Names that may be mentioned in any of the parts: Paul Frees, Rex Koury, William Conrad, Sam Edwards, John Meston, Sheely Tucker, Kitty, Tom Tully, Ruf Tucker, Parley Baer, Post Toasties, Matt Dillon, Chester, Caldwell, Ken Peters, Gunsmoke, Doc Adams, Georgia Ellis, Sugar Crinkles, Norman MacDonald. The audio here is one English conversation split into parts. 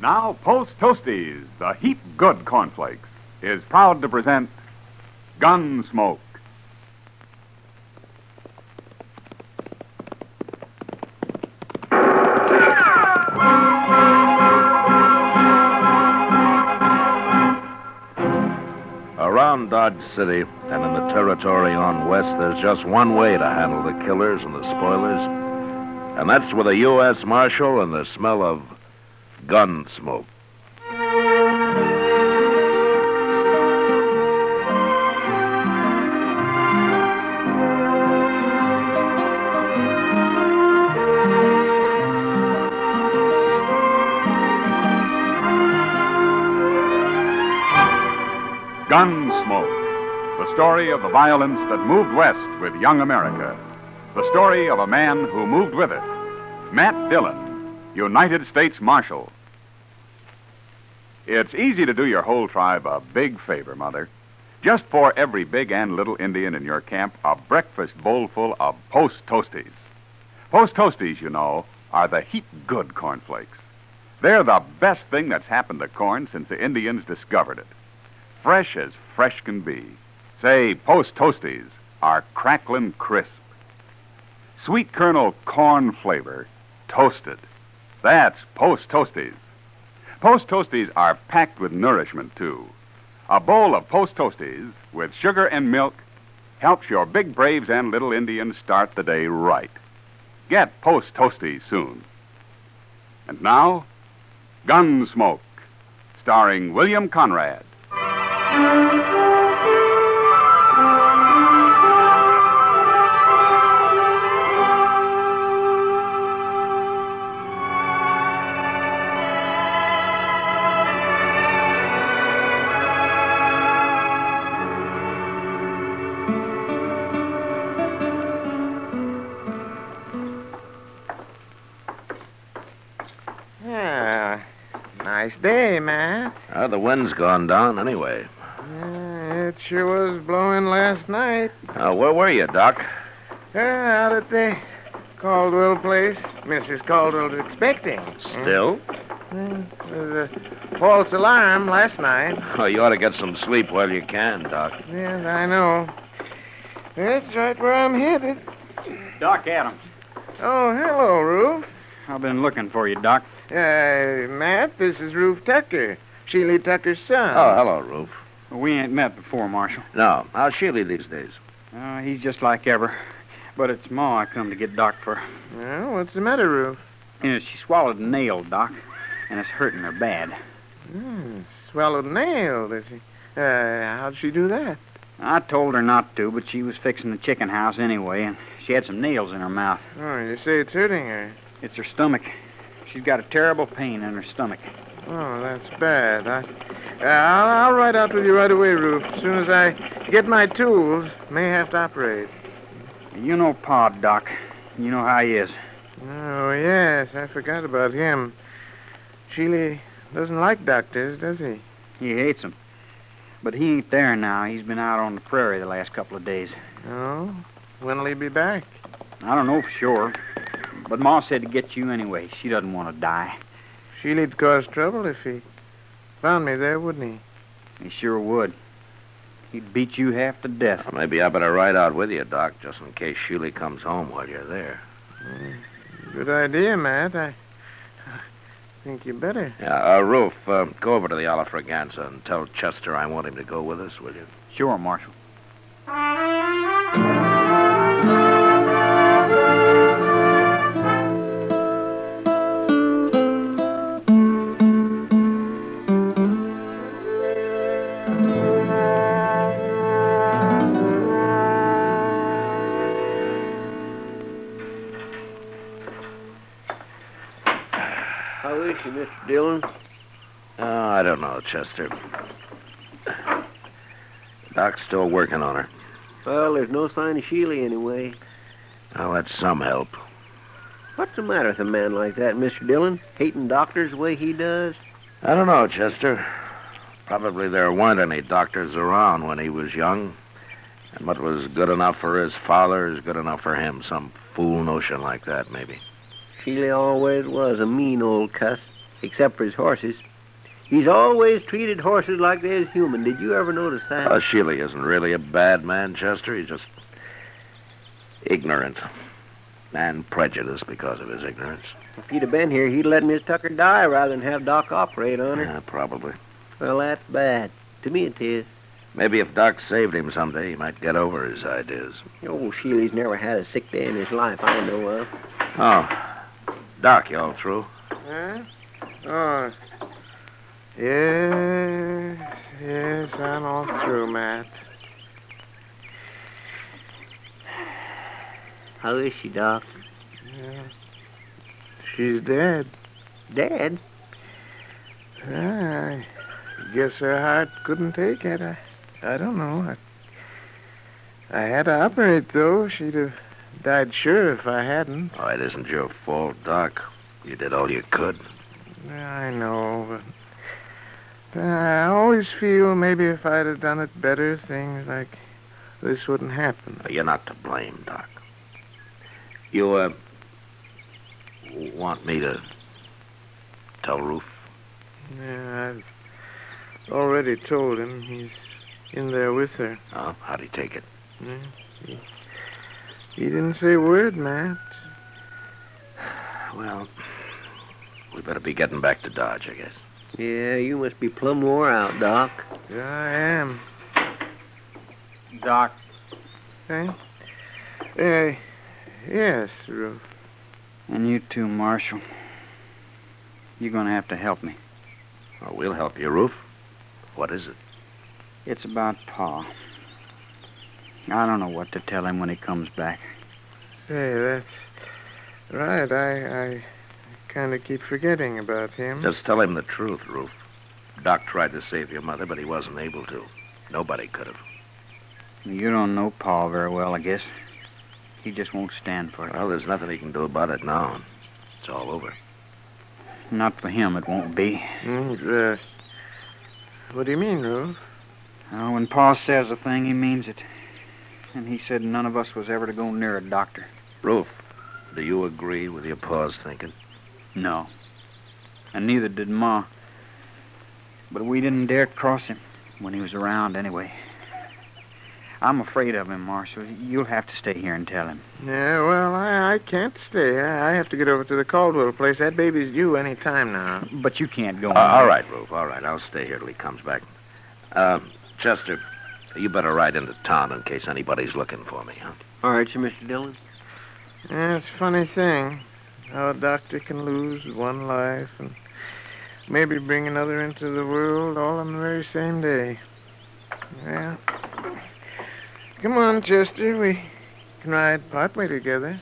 Now, Post Toasties, the Heap Good Cornflakes, is proud to present Gunsmoke. Around Dodge City and in the territory on west, there's just one way to handle the killers and the spoilers, and that's with a U.S. Marshal and the smell of gun smoke. Gunsmoke, the story of the violence that moved west with young America, the story of a man who moved with it, Matt Dillon, United States Marshal. It's easy to do your whole tribe a big favor, Mother. Just pour every big and little Indian in your camp a breakfast bowlful of Post Toasties. Post Toasties, you know, are the heap-good cornflakes. They're the best thing that's happened to corn since the Indians discovered it. Fresh as fresh can be. Say, Post Toasties are cracklin' crisp. Sweet kernel corn flavor, toasted. That's Post Toasties. Post Toasties are packed with nourishment, too. A bowl of Post Toasties with sugar and milk helps your big braves and little Indians start the day right. Get Post Toasties soon. And now, Gunsmoke, starring William Conrad. Nice day, Matt. The wind's gone down anyway. It sure was blowing last night. Where were you, Doc? Out at the Caldwell place. Mrs. Caldwell's expecting. Still? There was a false alarm last night. Oh, you ought to get some sleep while you can, Doc. Yes, I know. That's right where I'm headed. Doc Adams. Oh, hello, Ruf. I've been looking for you, Doc. Matt, this is Ruf Tucker, Sheely Tucker's son. Oh, hello, Ruf. We ain't met before, Marshal. No. How's Sheely these days? He's just like ever. But it's Ma I come to get Doc for. Well, what's the matter, Ruf? She swallowed a nail, Doc, and it's hurting her bad. Swallowed a nail, did she? How'd she do that? I told her not to, but she was fixing the chicken house anyway, and she had some nails in her mouth. Oh, you say it's hurting her? It's her stomach. She's got a terrible pain in her stomach. Oh, that's bad. I'll ride out with you right away, Ruf. As soon as I get my tools, may have to operate. You know Pa, Doc. You know how he is. Oh, yes. I forgot about him. Sheely doesn't like doctors, does he? He hates them. But he ain't there now. He's been out on the prairie the last couple of days. Oh? When'll he be back? I don't know for sure. But Ma said to get you anyway. She doesn't want to die. Sheely'd cause trouble if he found me there, wouldn't he? He sure would. He'd beat you half to death. Well, maybe I better ride out with you, Doc, just in case Sheely comes home while you're there. Good idea, Matt. I think you better. Yeah, Ruf, go over to the Alafraganza and tell Chester I want him to go with us, will you? Sure, Marshal. Mr. Dillon? Oh, I don't know, Chester. Doc's still working on her. Well, there's no sign of Sheely anyway. Now, that's some help. What's the matter with a man like that, Mr. Dillon? Hating doctors the way he does? I don't know, Chester. Probably there weren't any doctors around when he was young. And what was good enough for his father is good enough for him. Some fool notion like that, maybe. Sheely always was a mean old cuss. except for his horses. He's always treated horses like they're human. Did you ever notice that? Sheely isn't really a bad man, Chester. He's just ignorant and prejudiced because of his ignorance. If he'd have been here, he'd let Miss Tucker die rather than have Doc operate on her. Yeah, probably. Well, that's bad. To me it is. Maybe if Doc saved him someday, he might get over his ideas. Oh, Sheely's never had a sick day in his life, I know of. Oh, Doc, you all through? Huh? Oh, Yes, I'm all through, Matt. How is she, Doc? Yeah. She's dead. Dead? I guess her heart couldn't take it. I don't know. I had to operate, though. She'd have died sure if I hadn't. Oh, it isn't your fault, Doc. You did all you could. I know, but I always feel maybe if I'd have done it better, things like this wouldn't happen. You're not to blame, Doc. You, want me to tell Ruf? Yeah, I've already told him. He's in there with her. Oh, how'd he take it? Yeah, he didn't say a word, Matt. Well, we better be getting back to Dodge, I guess. Yeah, you must be plumb wore out, Doc. Yeah, I am. Doc. Hey? Hey. Yes, Ruf. And you too, Marshal. You're going to have to help me. Well, we'll help you, Ruf. What is it? It's about Pa. I don't know what to tell him when he comes back. Hey, that's right. I kind of keep forgetting about him. Just tell him the truth, Ruf. Doc tried to save your mother, but he wasn't able to. Nobody could have. You don't know Pa very well, I guess. He just won't stand for it. Well, there's nothing he can do about it now. It's all over. Not for him, it won't be. What do you mean, Ruf? Oh, when Pa says a thing, he means it. And he said none of us was ever to go near a doctor. Ruf, do you agree with your Pa's thinking? No. And neither did Ma. But we didn't dare cross him when he was around anyway. I'm afraid of him, Marshal. You'll have to stay here and tell him. Yeah, well, I can't stay. I have to get over to the Caldwell place. That baby's due any time now. But you can't go on. All right, Ruf, all right. I'll stay here till he comes back. Chester, you better ride into town in case anybody's looking for me, huh? All right, you, Mr. Dillon. Yeah, it's a funny thing how a doctor can lose one life and maybe bring another into the world all on the very same day. Yeah. Come on, Chester. We can ride partway together.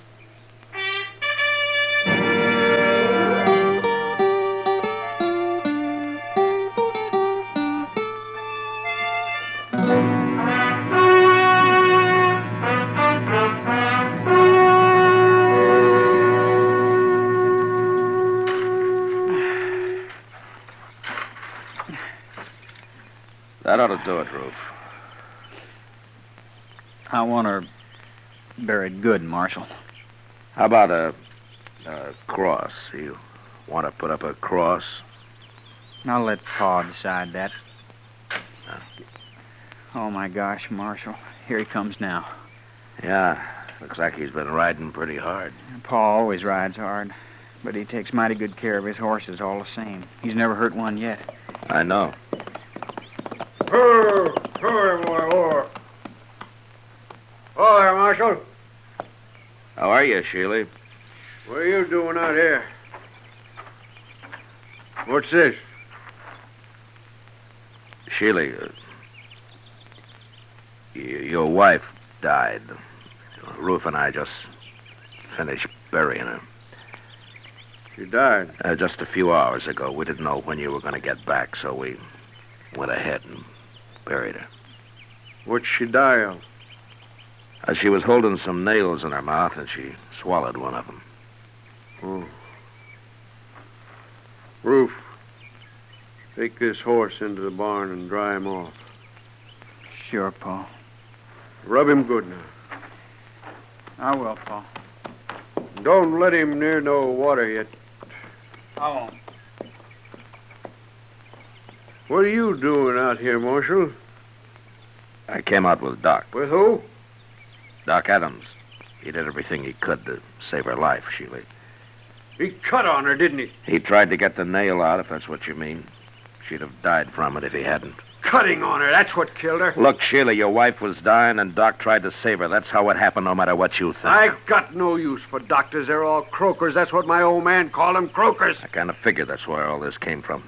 That ought to do it, Ruf. I want her buried good, Marshal. How about a cross? You want to put up a cross? I'll let Pa decide that. Oh, my gosh, Marshal. Here he comes now. Yeah, looks like he's been riding pretty hard. Pa always rides hard, but he takes mighty good care of his horses all the same. He's never hurt one yet. I know. Hello there, Marshal. How are you, Sheely? What are you doing out here? What's this? Sheely, your wife died. Ruf and I just finished burying her. She died? Just a few hours ago. We didn't know when you were going to get back, so we went ahead and buried her. What'd she die of? She was holding some nails in her mouth, and she swallowed one of them. Oh. Ruf, take this horse into the barn and dry him off. Sure, Pa. Rub him good now. I will, Pa. Don't let him near no water yet. I won't. What are you doing out here, Marshal? I came out with Doc. With who? Doc Adams. He did everything he could to save her life, Sheely. He cut on her, didn't he? He tried to get the nail out, if that's what you mean. She'd have died from it if he hadn't. Cutting on her, that's what killed her. Look, Sheely, your wife was dying and Doc tried to save her. That's how it happened, no matter what you think. I got no use for doctors. They're all croakers. That's what my old man called them, croakers. I kind of figured that's where all this came from.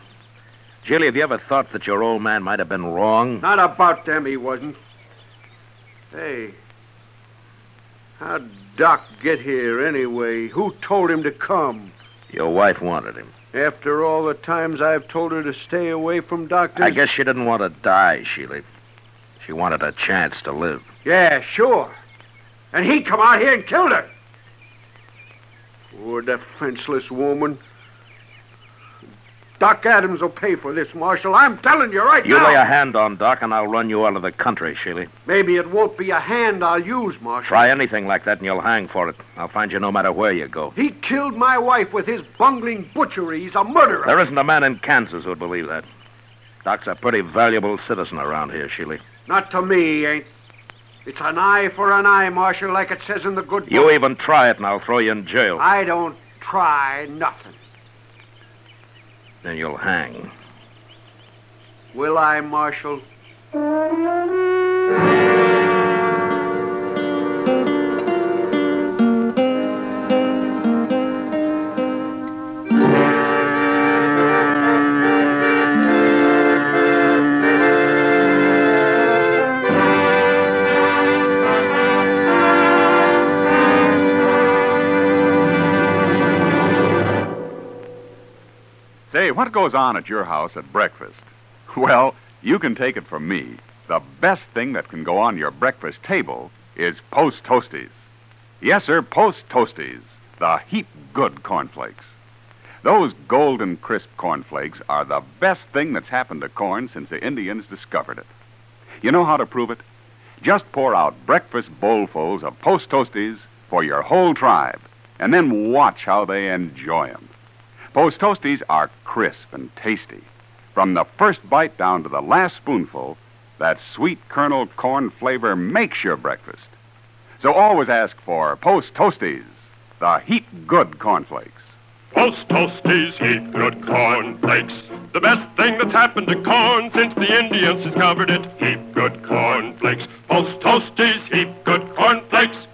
Sheely, have you ever thought that your old man might have been wrong? Not about them, he wasn't. Hey, how'd Doc get here anyway? Who told him to come? Your wife wanted him. After all the times I've told her to stay away from doctors... I guess she didn't want to die, Sheely. She wanted a chance to live. Yeah, sure. And he come out here and killed her. Poor defenseless woman. Doc Adams will pay for this, Marshal. I'm telling you right now. You lay a hand on Doc and I'll run you out of the country, Sheely. Maybe it won't be a hand I'll use, Marshal. Try anything like that and you'll hang for it. I'll find you no matter where you go. He killed my wife with his bungling butchery. He's a murderer. There isn't a man in Kansas who'd believe that. Doc's a pretty valuable citizen around here, Sheely. Not to me, ain't. It's an eye for an eye, Marshal, like it says in the good book. You even try it and I'll throw you in jail. I don't try nothing. Then you'll hang. Will I, Marshal? Say, what goes on at your house at breakfast? Well, you can take it from me. The best thing that can go on your breakfast table is Post Toasties. Yes, sir, Post Toasties, the heap good cornflakes. Those golden crisp cornflakes are the best thing that's happened to corn since the Indians discovered it. You know how to prove it? Just pour out breakfast bowlfuls of Post Toasties for your whole tribe, and then watch how they enjoy them. Post Toasties are crisp and tasty. From the first bite down to the last spoonful, that sweet kernel corn flavor makes your breakfast. So always ask for Post Toasties, the heap good cornflakes. Post Toasties, heap good cornflakes. The best thing that's happened to corn since the Indians discovered it. Heap good cornflakes. Post Toasties, heap good cornflakes.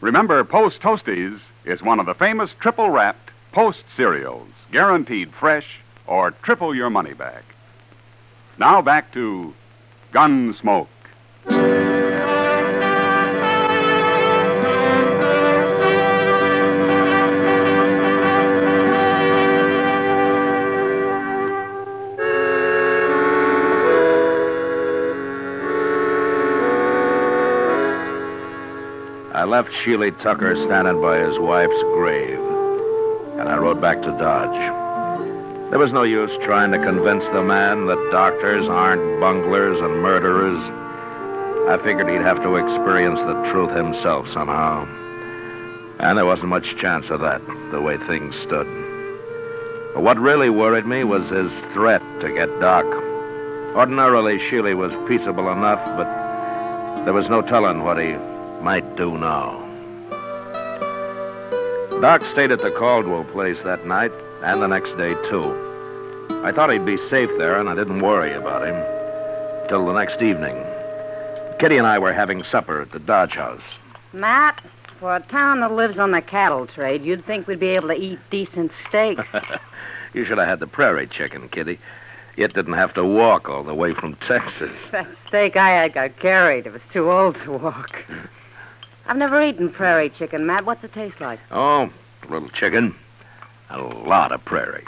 Remember, Post Toasties is one of the famous triple wrapped Post cereals, guaranteed fresh, or triple your money back. Now back to Gunsmoke. I left Sheely Tucker standing by his wife's grave, and I rode back to Dodge. There was no use trying to convince the man that doctors aren't bunglers and murderers. I figured he'd have to experience the truth himself somehow. And there wasn't much chance of that, the way things stood. But what really worried me was his threat to get Doc. Ordinarily, Sheely was peaceable enough, but there was no telling what he might do now. Doc stayed at the Caldwell place that night, and the next day, too. I thought he'd be safe there, and I didn't worry about him till the next evening. Kitty and I were having supper at the Dodge house. Matt, for a town that lives on the cattle trade, you'd think we'd be able to eat decent steaks. You should have had the prairie chicken, Kitty. It didn't have to walk all the way from Texas. That steak I had got carried. It was too old to walk. I've never eaten prairie chicken, Matt. What's it taste like? Oh, a little chicken. A lot of prairie.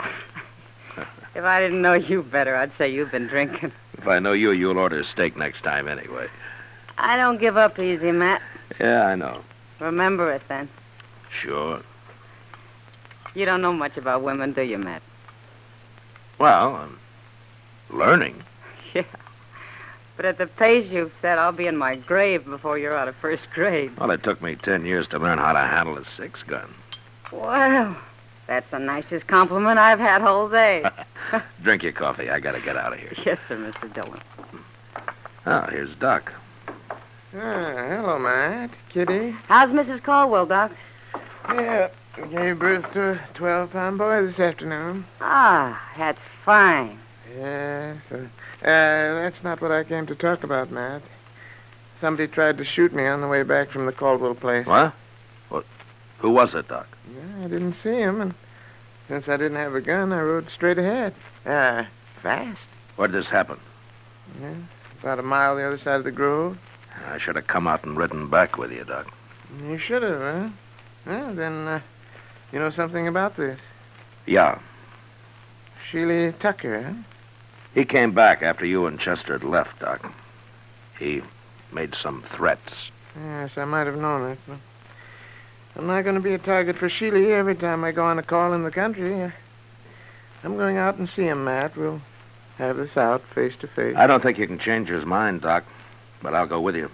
If I didn't know you better, I'd say you've been drinking. If I know you, you'll order a steak next time anyway. I don't give up easy, Matt. Yeah, I know. Remember it, then. Sure. You don't know much about women, do you, Matt? Well, I'm learning. Yeah. But at the pace you've set, I'll be in my grave before you're out of first grade. Well, it took me 10 years to learn how to handle a six-gun. Well, That's the nicest compliment I've had all day. Drink your coffee. I gotta get out of here. Yes, sir, Mr. Dillon. Oh, here's Doc. Hello, Matt. Kitty. How's Mrs. Caldwell, Doc? Yeah, gave birth to a 12-pound boy this afternoon. Ah, that's fine. Yes. That's not what I came to talk about, Matt. Somebody tried to shoot me on the way back from the Caldwell place. What? Well, who was it, Doc? Yeah, I didn't see him, and since I didn't have a gun, I rode straight ahead. Fast. Where did this happen? Yeah, about a mile the other side of the grove. I should have come out and ridden back with you, Doc. You should have, huh? Well, then, you know something about this? Yeah. Sheely Tucker, huh? He came back after you and Chester had left, Doc. He made some threats. Yes, I might have known it, but I'm not going to be a target for Sheely every time I go on a call in the country. I'm going out and see him, Matt. We'll have this out face to face. I don't think you can change his mind, Doc, but I'll go with you.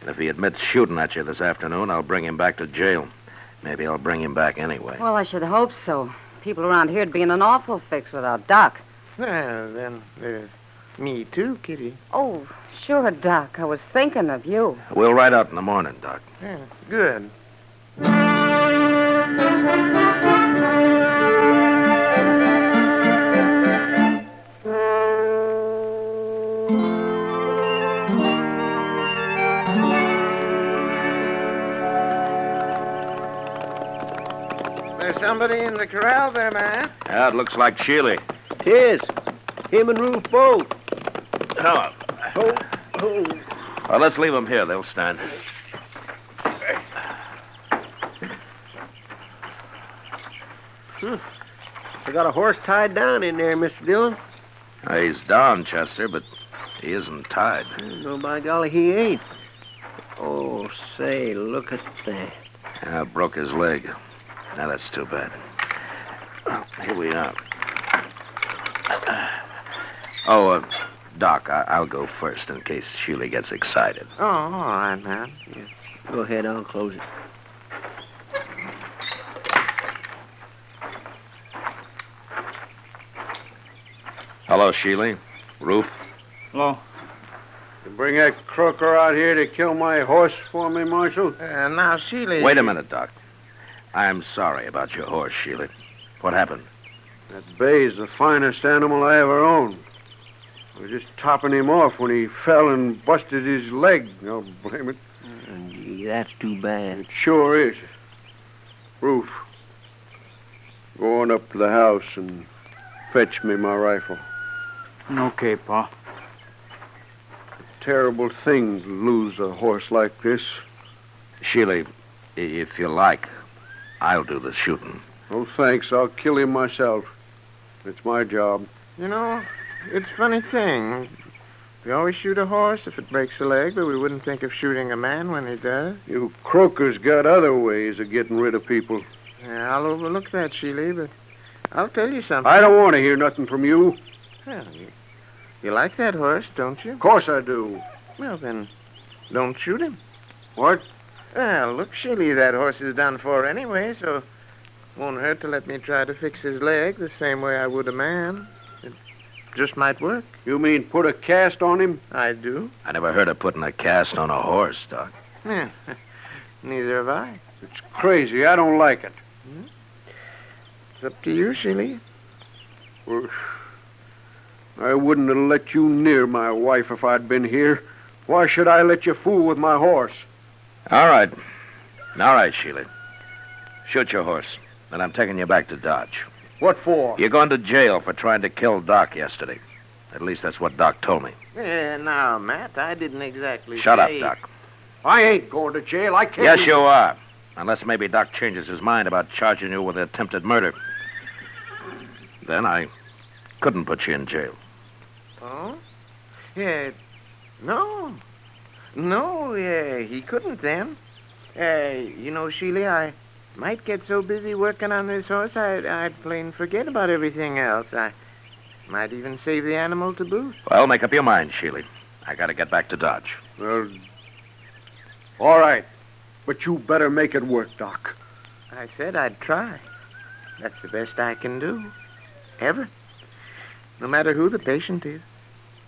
And if he admits shooting at you this afternoon, I'll bring him back to jail. Maybe I'll bring him back anyway. Well, I should hope so. People around here would be in an awful fix without Doc. Well, then there's me too, Kitty. Oh, sure, Doc. I was thinking of you. We'll ride out in the morning, Doc. Yeah, good. There's somebody in the corral there, man. Yeah, it looks like Sheely. Yes, him and Ruf both. Hello. Oh. Well, let's leave them here. They'll stand. They got a horse tied down in there, Mr. Dillon. He's down, Chester, but he isn't tied. No, by golly, he ain't. Oh, say, look at that. Yeah, I broke his leg. Now, that's too bad. Oh, here we are. Doc, I'll go first in case Sheely gets excited. Oh, all right, man. Yeah. Go ahead, I'll close it. Hello, Sheely. Ruf. Hello. You bring that crooker out here to kill my horse for me, Marshal? Now, Sheely... Wait a minute, Doc. I'm sorry about your horse, Sheely. What happened? That bay's the finest animal I ever owned. I was just topping him off when he fell and busted his leg. Oh, blame it. Gee, that's too bad. It sure is. Ruf, go on up to the house and fetch me my rifle. Okay, Pa. A terrible thing to lose a horse like this. Sheely, if you like, I'll do the shooting. Oh, thanks. I'll kill him myself. It's my job. You know, it's a funny thing. We always shoot a horse if it breaks a leg, but we wouldn't think of shooting a man when he does. You croakers got other ways of getting rid of people. Yeah, I'll overlook that, Sheely, but I'll tell you something. I don't want to hear nothing from you. Well, you like that horse, don't you? Of course I do. Well, then, don't shoot him. What? Well, look, Sheely, that horse is done for anyway, so it won't hurt to let me try to fix his leg the same way I would a man. It just might work. You mean put a cast on him? I do. I never heard of putting a cast on a horse, Doc. Yeah, neither have I. It's crazy. I don't like it. Hmm? It's up to you, Sheely. I wouldn't have let you near my wife if I'd been here. Why should I let you fool with my horse? All right, Sheely. Shoot your horse, and I'm taking you back to Dodge. What for? You're going to jail for trying to kill Doc yesterday. At least that's what Doc told me. Now, Matt, I didn't exactly say... Shut up, Doc. I ain't going to jail. I can't... Yes, you are. Unless maybe Doc changes his mind about charging you with attempted murder. Then I couldn't put you in jail. Oh? Yeah, no. No, yeah, he couldn't then. You know, Sheely, I might get so busy working on this horse, I'd plain forget about everything else. I might even save the animal to boot. Well, make up your mind, Sheely. I gotta get back to Dodge. Well, all right. But you better make it work, Doc. I said I'd try. That's the best I can do. Ever. No matter who the patient is.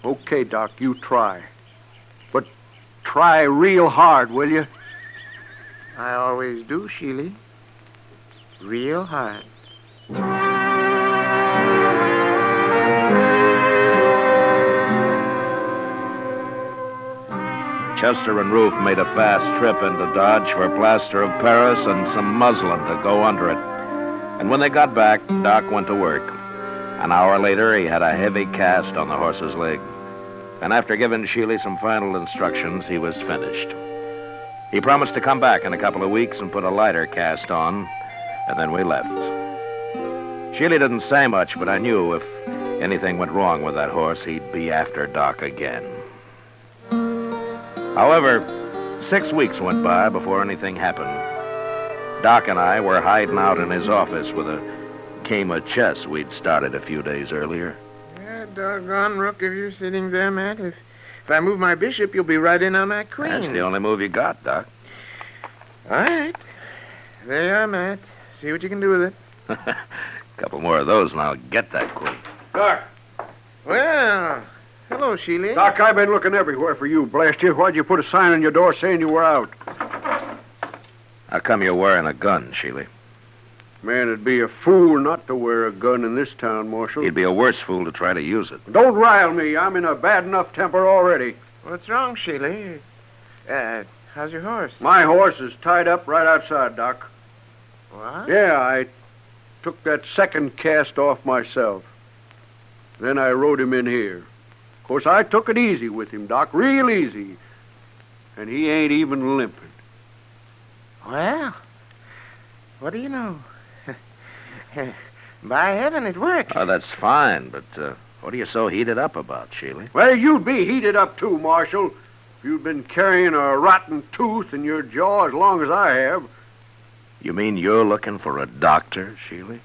Okay, Doc, you try. But try real hard, will you? I always do, Sheely. Real hard. Chester and Ruf made a fast trip into Dodge for plaster of Paris and some muslin to go under it. And when they got back, Doc went to work. An hour later, he had a heavy cast on the horse's leg. And after giving Sheely some final instructions, he was finished. He promised to come back in a couple of weeks and put a lighter cast on, and then we left. Sheely didn't say much, but I knew if anything went wrong with that horse, he'd be after Doc again. However, 6 weeks went by before anything happened. Doc and I were hiding out in his office with a game of chess we'd started a few days earlier. Yeah, doggone rook, if you're sitting there, Matt. If I move my bishop, you'll be right in on my queen. That's the only move you got, Doc. All right. There you are, Matt. See what you can do with it. A couple more of those and I'll get that queen. Doc! Well... Hello, Sheely. Doc, I've been looking everywhere for you, blast you. Why'd you put a sign on your door saying you were out? How come you're wearing a gun, Sheely? Man, it'd be a fool not to wear a gun in this town, Marshal. He'd be a worse fool to try to use it. Don't rile me. I'm in a bad enough temper already. What's wrong, Sheely? How's your horse? My horse is tied up right outside, Doc. What? Yeah, I took that second cast off myself. Then I rode him in here. Of course, I took it easy with him, Doc, real easy. And he ain't even limping. Well, what do you know? By heaven, it worked. Oh, that's fine, but what are you so heated up about, Sheely? Well, you'd be heated up, too, Marshal, if you'd been carrying a rotten tooth in your jaw as long as I have. You mean you're looking for a doctor, Sheely?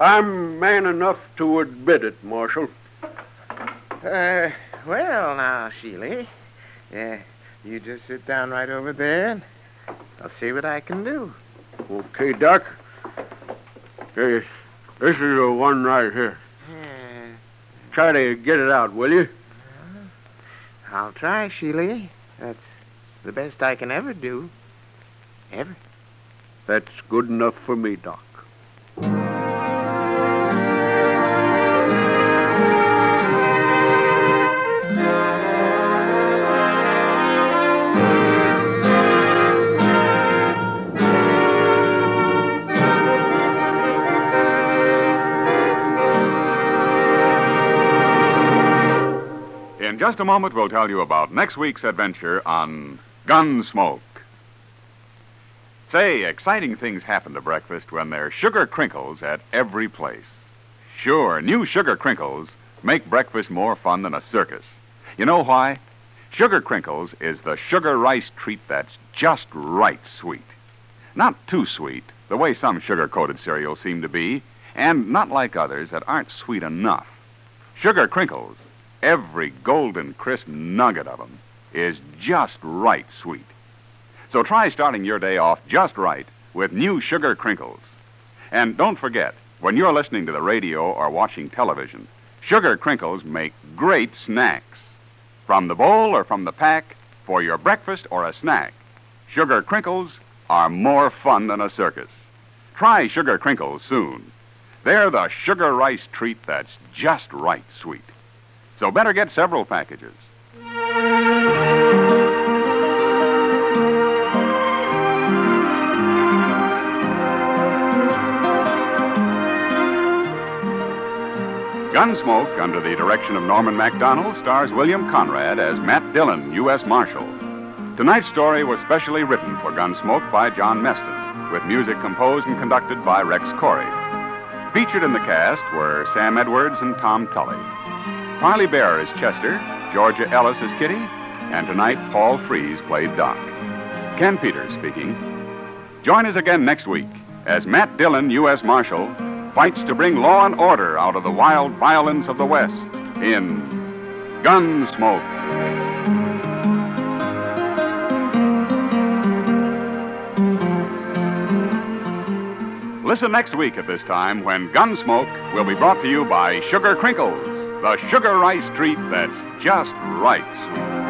I'm man enough to admit it, Marshal. Well, now, Sheely, you just sit down right over there and I'll see what I can do. Okay, Doc. Hey, this is the one right here. Try to get it out, will you? I'll try, Sheely. That's the best I can ever do. Ever. That's good enough for me, Doc. In just a moment, we'll tell you about next week's adventure on Gunsmoke. Say, exciting things happen to breakfast when there's Sugar Crinkles at every place. Sure, new Sugar Crinkles make breakfast more fun than a circus. You know why? Sugar Crinkles is the sugar rice treat that's just right sweet. Not too sweet, the way some sugar-coated cereals seem to be, and not like others that aren't sweet enough. Sugar Crinkles... every golden, crisp nugget of them is just right sweet. So try starting your day off just right with new Sugar Crinkles. And don't forget, when you're listening to the radio or watching television, Sugar Crinkles make great snacks. From the bowl or from the pack, for your breakfast or a snack, Sugar Crinkles are more fun than a circus. Try Sugar Crinkles soon. They're the sugar rice treat that's just right sweet. So better get several packages. Gunsmoke, under the direction of Norman MacDonald, stars William Conrad as Matt Dillon, U.S. Marshal. Tonight's story was specially written for Gunsmoke by John Meston, with music composed and conducted by Rex Koury. Featured in the cast were Sam Edwards and Tom Tully. Parley Baer is Chester, Georgia Ellis is Kitty, and tonight Paul Frees played Doc. Ken Peters speaking. Join us again next week as Matt Dillon, U.S. Marshal, fights to bring law and order out of the wild violence of the West in Gunsmoke. Listen next week at this time when Gunsmoke will be brought to you by Sugar Crinkles, the sugar rice treat that's just right sweet.